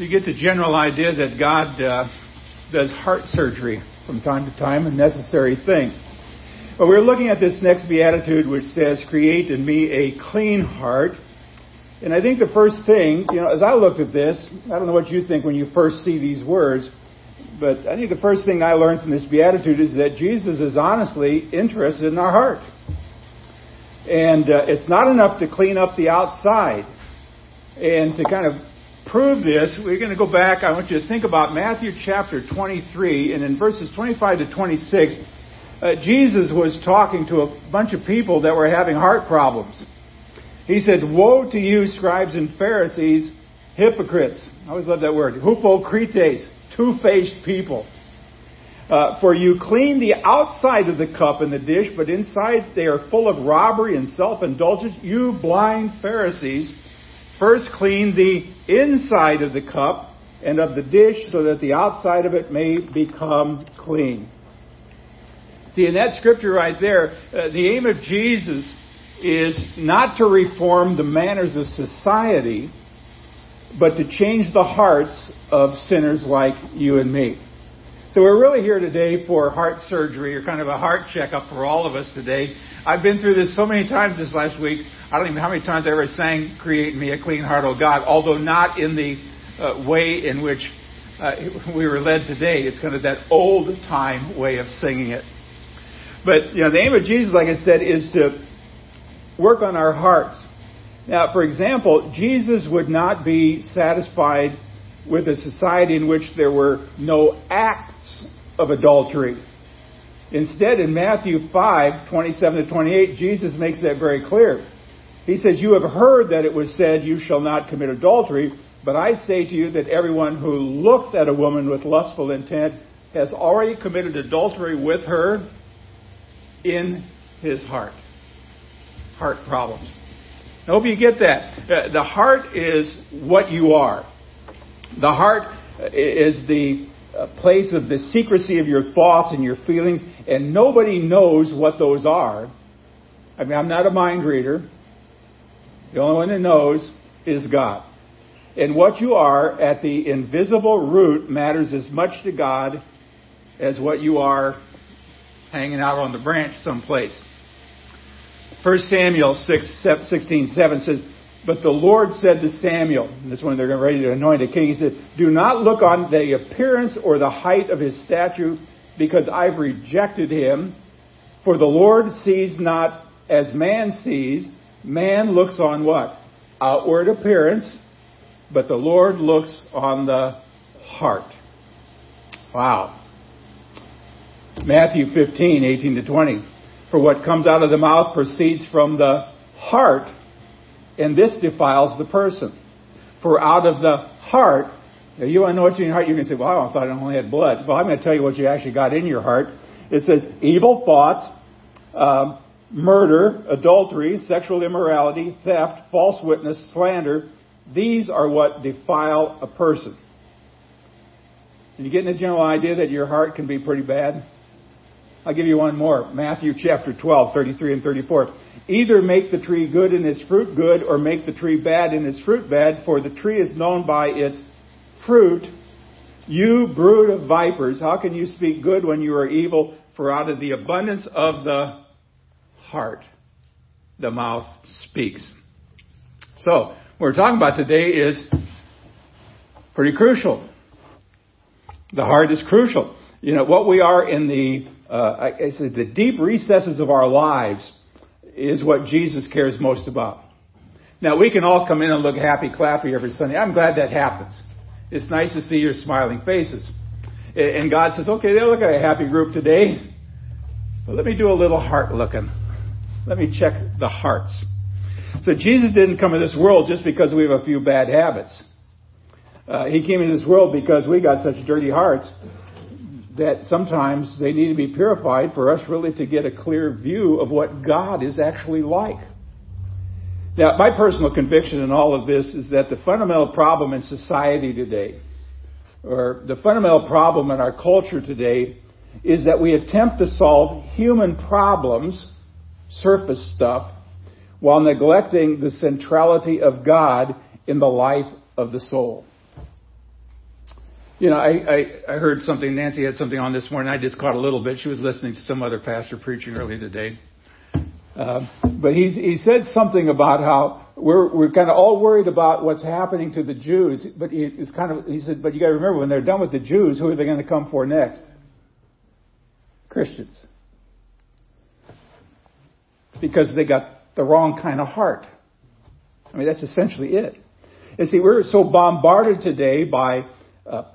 You get the general idea that God does heart surgery from time to time, a necessary thing. But we're looking at this next beatitude, which says, "Create in me a clean heart." And I think the first thing, as I looked at this, I don't know what you think when you first see these words, but I think the first thing I learned from this beatitude is that Jesus is honestly interested in our heart. And it's not enough to clean up the outside. And to kind of prove this, we're going to go back. I want you to think about Matthew chapter 23, and in verses 25 to 26, Jesus was talking to a bunch of people that were having heart problems. He said, "Woe to you, scribes and Pharisees, hypocrites." I always love that word. "Hypocrites," two-faced people. "For you clean the outside of the cup and the dish, but inside they are full of robbery and self-indulgence. You blind Pharisees, first clean the inside of the cup and of the dish so that the outside of it may become clean." See, in that scripture right there, the aim of Jesus is not to reform the manners of society, but to change the hearts of sinners like you and me. So we're really here today for heart surgery, or kind of a heart checkup for all of us today. I've been through this so many times this last week. I don't even know how many times I ever sang, "Create in me a clean heart, O God," although not in the way in which we were led today. It's kind of that old-time way of singing it. But the aim of Jesus, like I said, is to work on our hearts. Now, for example, Jesus would not be satisfied with a society in which there were no acts of adultery. Instead, in Matthew 5:27 to 28, Jesus makes that very clear. He says, "You have heard that it was said, 'You shall not commit adultery.' But I say to you that everyone who looks at a woman with lustful intent has already committed adultery with her in his heart." Heart problems. I hope you get that. The heart is what you are. The heart is the place of the secrecy of your thoughts and your feelings, and nobody knows what those are. I mean, I'm not a mind reader. The only one that knows is God. And what you are at the invisible root matters as much to God as what you are hanging out on the branch someplace. 1 Samuel 16:7 says, "But the Lord said to Samuel," and that's when they're ready to anoint a king, he said, "Do not look on the appearance or the height of his stature, because I've rejected him. For the Lord sees not as man sees. Man looks on" what? "Outward appearance, but the Lord looks on the heart." Wow. Matthew 15:18 to 20. "For what comes out of the mouth proceeds from the heart, and this defiles the person. For out of the heart," now you want to know what's in your heart, you're going to say, "Well, I thought I only had blood." Well, I'm going to tell you what you actually got in your heart. It says evil thoughts, murder, adultery, sexual immorality, theft, false witness, slander. These are what defile a person. And you getting the general idea that your heart can be pretty bad? I'll give you one more. Matthew chapter 12:33 and 34. "Either make the tree good and its fruit good, or make the tree bad and its fruit bad, for the tree is known by its fruit. You brood of vipers, how can you speak good when you are evil? For out of the abundance of the heart, the mouth speaks." So, what we're talking about today is pretty crucial. The heart is crucial. What we are in the deep recesses of our lives is what Jesus cares most about. Now, we can all come in and look happy-clappy every Sunday. I'm glad that happens. It's nice to see your smiling faces. And God says, "Okay, they look at a happy group today. But let me do a little heart looking. Let me check the hearts." So Jesus didn't come into this world just because we have a few bad habits. He came into this world because we got such dirty hearts that sometimes they need to be purified for us really to get a clear view of what God is actually like. Now, my personal conviction in all of this is that the fundamental problem in society today, or the fundamental problem in our culture today, is that we attempt to solve human problems, surface stuff, while neglecting the centrality of God in the life of the soul. You know, I heard something, Nancy had something on this morning. I just caught a little bit. She was listening to some other pastor preaching earlier today. But he said something about how we're kind of all worried about what's happening to the Jews. But he said, but you got to remember, when they're done with the Jews, who are they going to come for next? Christians. Because they got the wrong kind of heart. I mean, that's essentially it. And see, we're so bombarded today by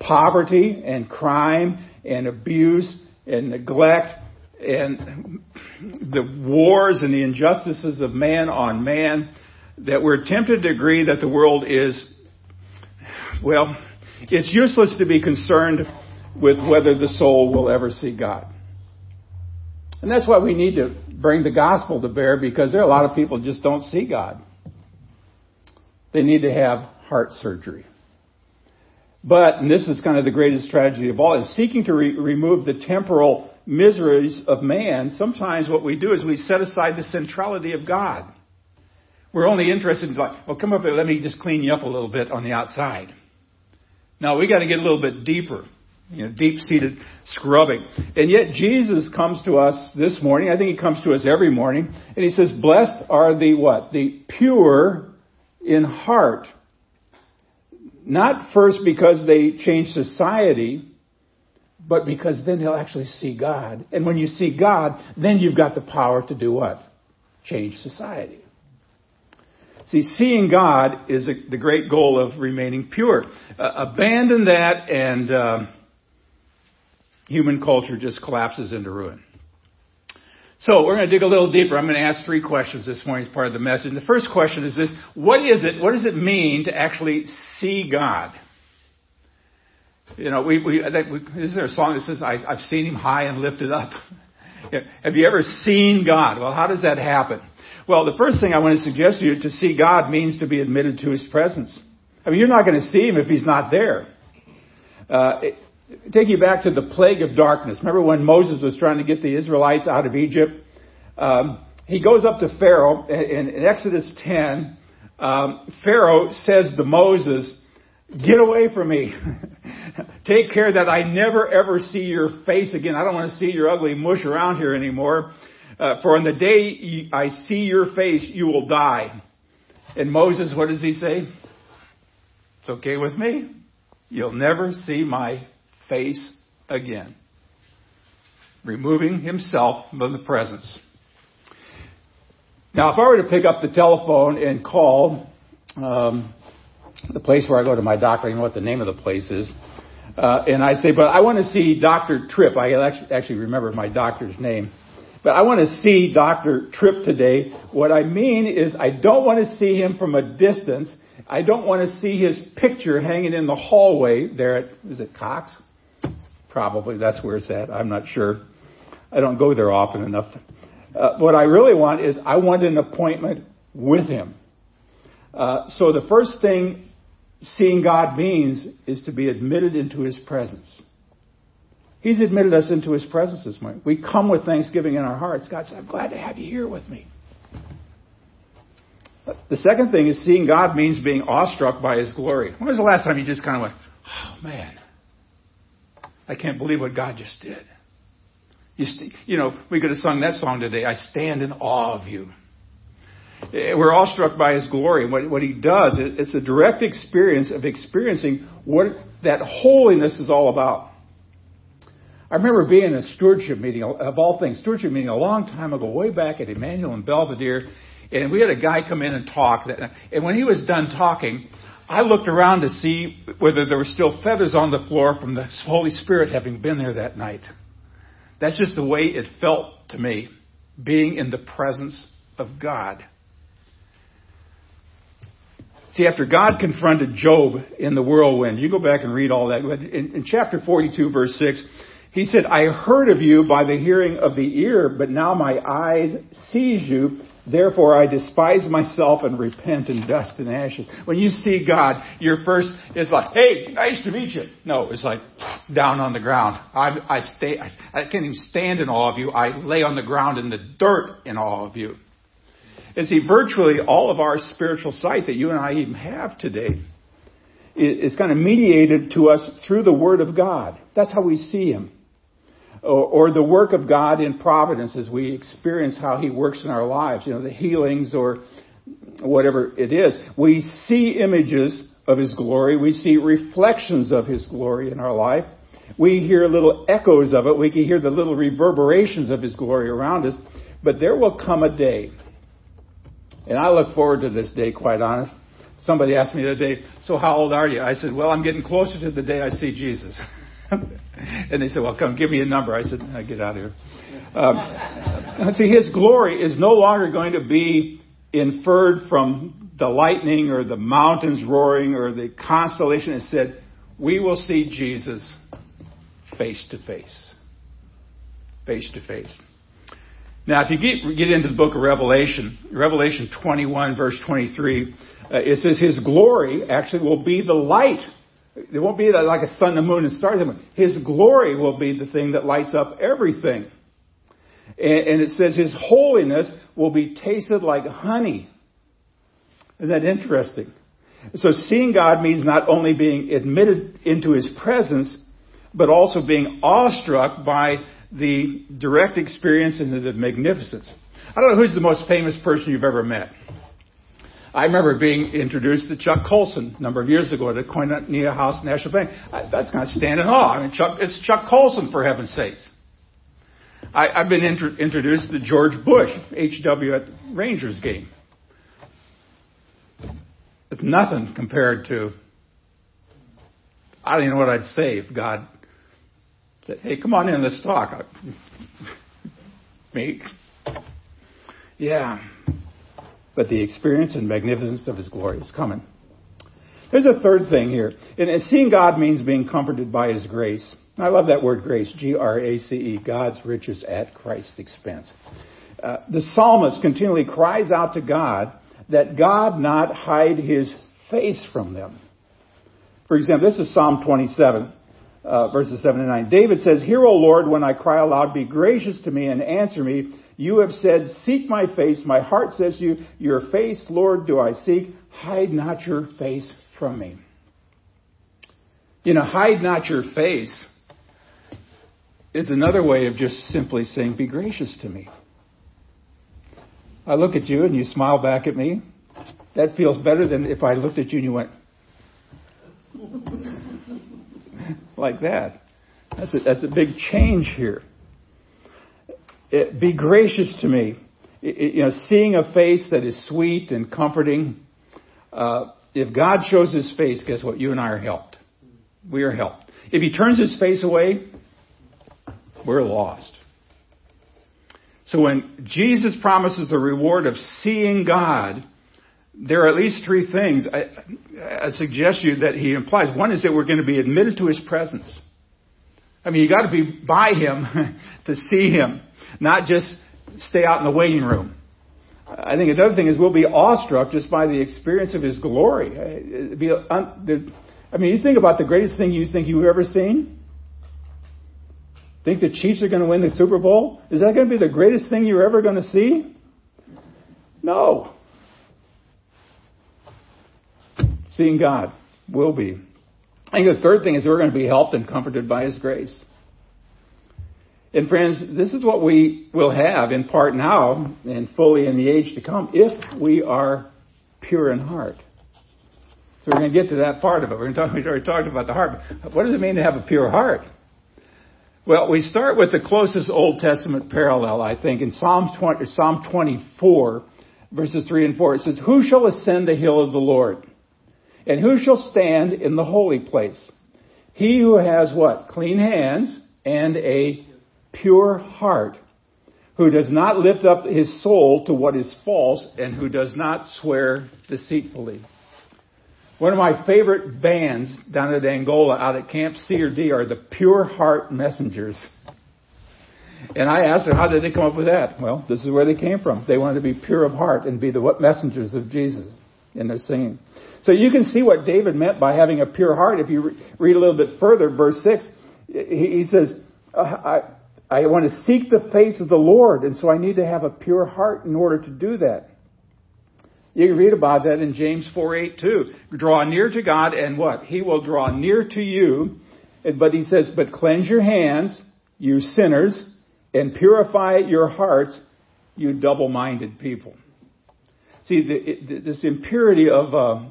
poverty and crime and abuse and neglect and the wars and the injustices of man on man that we're tempted to agree that the world is, well, it's useless to be concerned with whether the soul will ever see God. And that's why we need to bring the gospel to bear, because there are a lot of people who just don't see God. They need to have heart surgery. But, and this is kind of the greatest tragedy of all, is seeking to remove the temporal miseries of man. Sometimes what we do is we set aside the centrality of God. We're only interested in, like, well, come up here, let me just clean you up a little bit on the outside. No, we got to get a little bit deeper. You know, deep-seated scrubbing. And yet Jesus comes to us this morning. I think he comes to us every morning. And he says, blessed are the what? The pure in heart. Not first because they change society, but because then they'll actually see God. And when you see God, then you've got the power to do what? Change society. See, seeing God is the great goal of remaining pure. Abandon that and... human culture just collapses into ruin. So we're going to dig a little deeper. I'm going to ask three questions this morning as part of the message. And the first question is this: what is it? What does it mean to actually see God? You know, is there a song that says, "I've seen Him high and lifted up"? Have you ever seen God? Well, how does that happen? Well, the first thing I want to suggest to you, to see God means to be admitted to His presence. I mean, you're not going to see Him if He's not there. Take you back to the plague of darkness. Remember when Moses was trying to get the Israelites out of Egypt? He goes up to Pharaoh, and in Exodus 10, Pharaoh says to Moses, "Get away from me. Take care that I never, ever see your face again. I don't want to see your ugly mush around here anymore. For on the day I see your face, you will die." And Moses, what does he say? "It's okay with me. You'll never see my face again." Removing himself from the presence. Now, if I were to pick up the telephone and call the place where I go to my doctor, I don't know what the name of the place is, and I say, "But I want to see Dr. Tripp." I actually remember my doctor's name. "But I want to see Dr. Tripp today." What I mean is, I don't want to see him from a distance. I don't want to see his picture hanging in the hallway there at, is it Cox? Probably, that's where it's at. I'm not sure. I don't go there often enough. What I really want is, I want an appointment with him. So the first thing seeing God means is to be admitted into his presence. He's admitted us into his presence this morning. We come with thanksgiving in our hearts. God said, "I'm glad to have you here with me." The second thing is, seeing God means being awestruck by his glory. When was the last time you just kind of went, "Oh, man, I can't believe what God just did"? You know, we could have sung that song today, "I stand in awe of you." We're awestruck by his glory. What he does, it's a direct experience of experiencing what that holiness is all about. I remember being in a stewardship meeting, of all things, stewardship meeting a long time ago, way back at Emmanuel and Belvedere. And we had a guy come in and talk. And when he was done talking, I looked around to see whether there were still feathers on the floor from the Holy Spirit having been there that night. That's just the way it felt to me, being in the presence of God. See, after God confronted Job in the whirlwind, you go back and read all that. In chapter 42, verse 6, he said, "I heard of you by the hearing of the ear, but now my eyes sees you. Therefore, I despise myself and repent in dust and ashes." When you see God, your first is like, "Hey, nice to meet you." No, it's like down on the ground. I can't even stand in awe of you. I lay on the ground in the dirt in awe of you. And see, virtually all of our spiritual sight that you and I even have today is kind of mediated to us through the Word of God. That's how we see Him. Or the work of God in providence as we experience how He works in our lives, you know, the healings or whatever it is. We see images of His glory. We see reflections of His glory in our life. We hear little echoes of it. We can hear the little reverberations of His glory around us. But there will come a day, and I look forward to this day, quite honest. Somebody asked me the other day, so how old are you? I said, well, I'm getting closer to the day I see Jesus. And they said, well, come, give me a number. I said, no, get out of here. See, His glory is no longer going to be inferred from the lightning or the mountains roaring or the constellation. It said, we will see Jesus face to face. Face to face. Now, if you get into the book of Revelation, Revelation 21, verse 23, it says His glory actually will be the light. It won't be like a sun, the moon, and stars. His glory will be the thing that lights up everything. And it says His holiness will be tasted like honey. Isn't that interesting? So seeing God means not only being admitted into His presence, but also being awestruck by the direct experience and the magnificence. I don't know who's the most famous person you've ever met. I remember being introduced to Chuck Colson a number of years ago at the Koinonia House National Bank. That's kind of stand in awe. I mean, it's Chuck Colson, for heaven's sakes. I've been introduced to George Bush, HW at the Rangers game. It's nothing compared to, I don't even know what I'd say if God said, hey, come on in, let's talk. Me? Yeah. But the experience and magnificence of His glory is coming. There's a third thing here. And seeing God means being comforted by His grace. And I love that word grace, G-R-A-C-E, God's riches at Christ's expense. The psalmist continually cries out to God that God not hide His face from them. For example, this is Psalm 27, verses 7 and 9. David says, Hear, O Lord, when I cry aloud, be gracious to me and answer me. You have said, Seek my face. My heart says to you, Your face, Lord, do I seek. Hide not your face from me. You know, hide not your face is another way of just simply saying, Be gracious to me. I look at you and you smile back at me. That feels better than if I looked at you and you went, like that. That's a big change here. Be gracious to me. Seeing a face that is sweet and comforting. If God shows His face, guess what? You and I are helped. We are helped. If He turns His face away, we're lost. So when Jesus promises the reward of seeing God, there are at least three things I suggest you that He implies. One is that we're going to be admitted to His presence. I mean, you got to be by Him to see Him, not just stay out in the waiting room. I think another thing is we'll be awestruck just by the experience of His glory. I mean, you think about the greatest thing you think you've ever seen. Think the Chiefs are going to win the Super Bowl? Is that going to be the greatest thing you're ever going to see? No. Seeing God will be. I think the third thing is we're going to be helped and comforted by His grace. And friends, this is what we will have in part now and fully in the age to come if we are pure in heart. So we're going to get to that part of it. We've already talked about the heart. But what does it mean to have a pure heart? Well, we start with the closest Old Testament parallel, I think, in Psalm 24, verses 3 and 4. It says, Who shall ascend the hill of the Lord? And who shall stand in the holy place? He who has what? Clean hands and a pure heart, who does not lift up his soul to what is false, and who does not swear deceitfully. One of my favorite bands down at Angola, out at Camp C or D, are the Pure Heart Messengers. And I asked them, how did they come up with that? Well, this is where they came from. They wanted to be pure of heart and be the messengers of Jesus in their singing. So you can see what David meant by having a pure heart. If you read a little bit further, verse 6, he says, I want to seek the face of the Lord, and so I need to have a pure heart in order to do that. You can read about that in James 4:8 too. Draw near to God and what? He will draw near to you. But he says, but cleanse your hands, you sinners, and purify your hearts, you double-minded people. See, this impurity of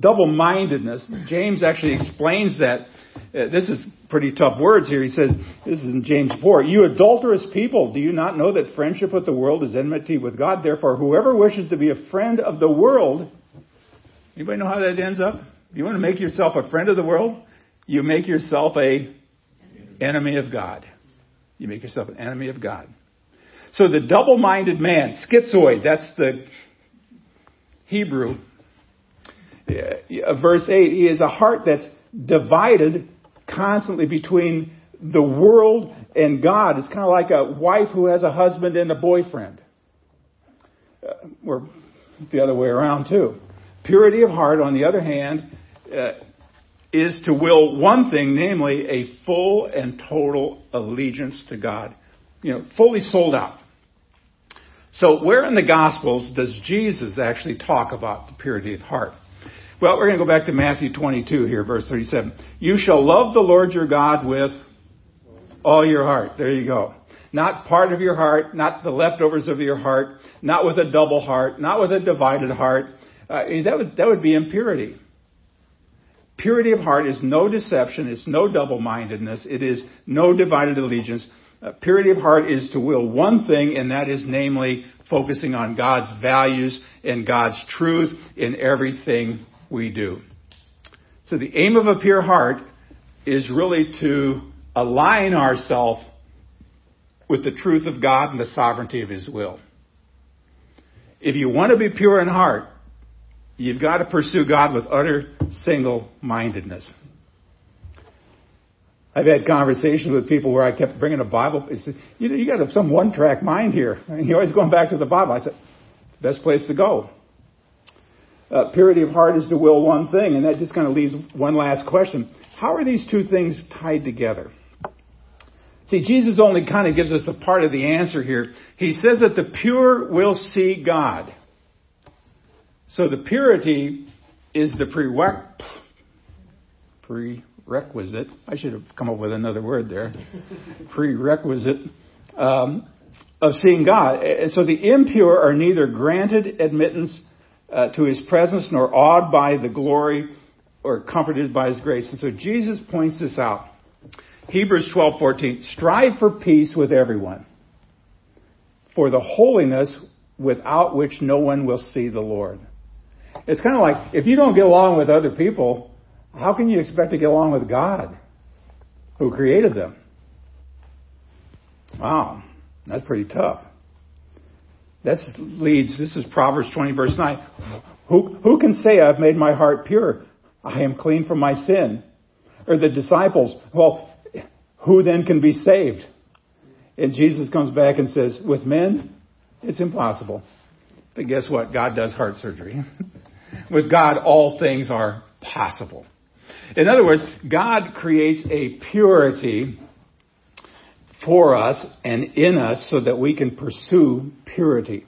double-mindedness, James actually explains that. This is pretty tough words here. He says, this is in James 4, you adulterous people, do you not know that friendship with the world is enmity with God? Therefore, whoever wishes to be a friend of the world, anybody know how that ends up? You want to make yourself a friend of the world? You make yourself an enemy of God. You make yourself an enemy of God. So the double-minded man, schizoid, that's the Hebrew. Verse 8, he is a heart that's divided constantly between the world and God. It's kind of like a wife who has a husband and a boyfriend. Or the other way around, too. Purity of heart, on the other hand, is to will one thing, namely a full and total allegiance to God. You know, fully sold out. So where in the Gospels does Jesus actually talk about the purity of heart? Well, we're going to go back to Matthew 22 here, verse 37. You shall love the Lord your God with all your heart. There you go. Not part of your heart, not the leftovers of your heart, not with a double heart, not with a divided heart. That would be impurity. Purity of heart is no deception. It's no double-mindedness. It is no divided allegiance. Purity of heart is to will one thing, and that is namely focusing on God's values and God's truth in everything we do. So the aim of a pure heart is really to align ourselves with the truth of God and the sovereignty of His will. If you want to be pure in heart, you've got to pursue God with utter single-mindedness. I've had conversations with people where I kept bringing a Bible. They said, you know, you got some one-track mind here. And you're always going back to the Bible. I said, best place to go. Purity of heart is to will one thing. And that just kind of leaves one last question. How are these two things tied together? See, Jesus only kind of gives us a part of the answer here. He says that the pure will see God. So the purity is the prerequisite. I should have come up with another word there. Prerequisite of seeing God. And so the impure are neither granted admittance to His presence nor awed by the glory or comforted by His grace. And so Jesus points this out. Hebrews 12:14. Strive for peace with everyone, for the holiness without which no one will see the Lord. It's kind of like, if you don't get along with other people, how can you expect to get along with God, who created them? Wow, that's pretty tough. This is Proverbs 20, verse 9. Who can say I've made my heart pure? I am clean from my sin. Or the disciples, well, who then can be saved? And Jesus comes back and says, with men, it's impossible. But guess what? God does heart surgery. With God, all things are possible. In other words, God creates a purity for us and in us so that we can pursue purity.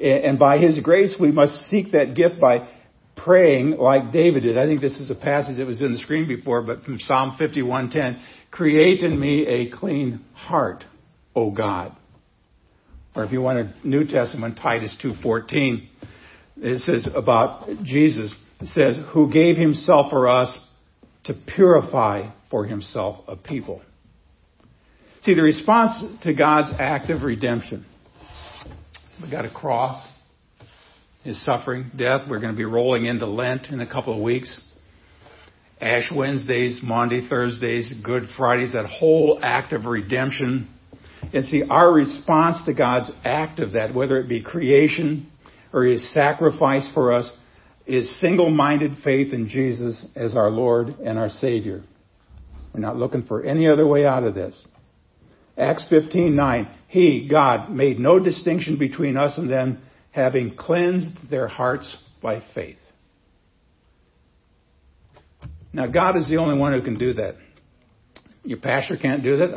And by His grace, we must seek that gift by praying like David did. I think this is a passage that was in the screen before, but from Psalm 51:10, create in me a clean heart, O God. Or if you want a New Testament, Titus 2:14, it says about Jesus, it says, who gave Himself for us to purify for Himself a people. See, the response to God's act of redemption. We got a cross, His suffering, death. We're going to be rolling into Lent in a couple of weeks. Ash Wednesdays, Maundy Thursdays, Good Fridays, that whole act of redemption. And see, our response to God's act of that, whether it be creation or His sacrifice for us, is single-minded faith in Jesus as our Lord and our Savior. We're not looking for any other way out of this. Acts 15:9, He, God, made no distinction between us and them, having cleansed their hearts by faith. Now, God is the only one who can do that. Your pastor can't do that.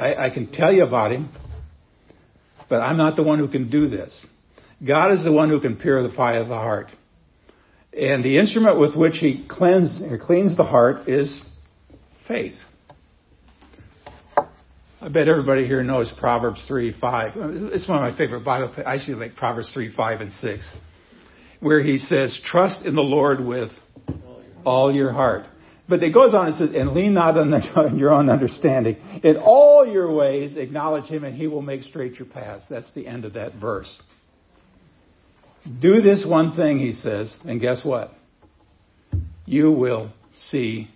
I can tell you about Him, but I'm not the one who can do this. God is the one who can purify the heart. And the instrument with which he cleans the heart is faith. I bet everybody here knows Proverbs 3:5. It's one of my favorite Bible. I actually like Proverbs 3:5 and 6, where he says, trust in the Lord with all your heart. But it goes on and says, and lean not on your own understanding. In all your ways acknowledge him, and he will make straight your paths. That's the end of that verse. Do this one thing, he says, and guess what? You will see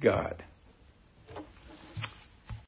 God.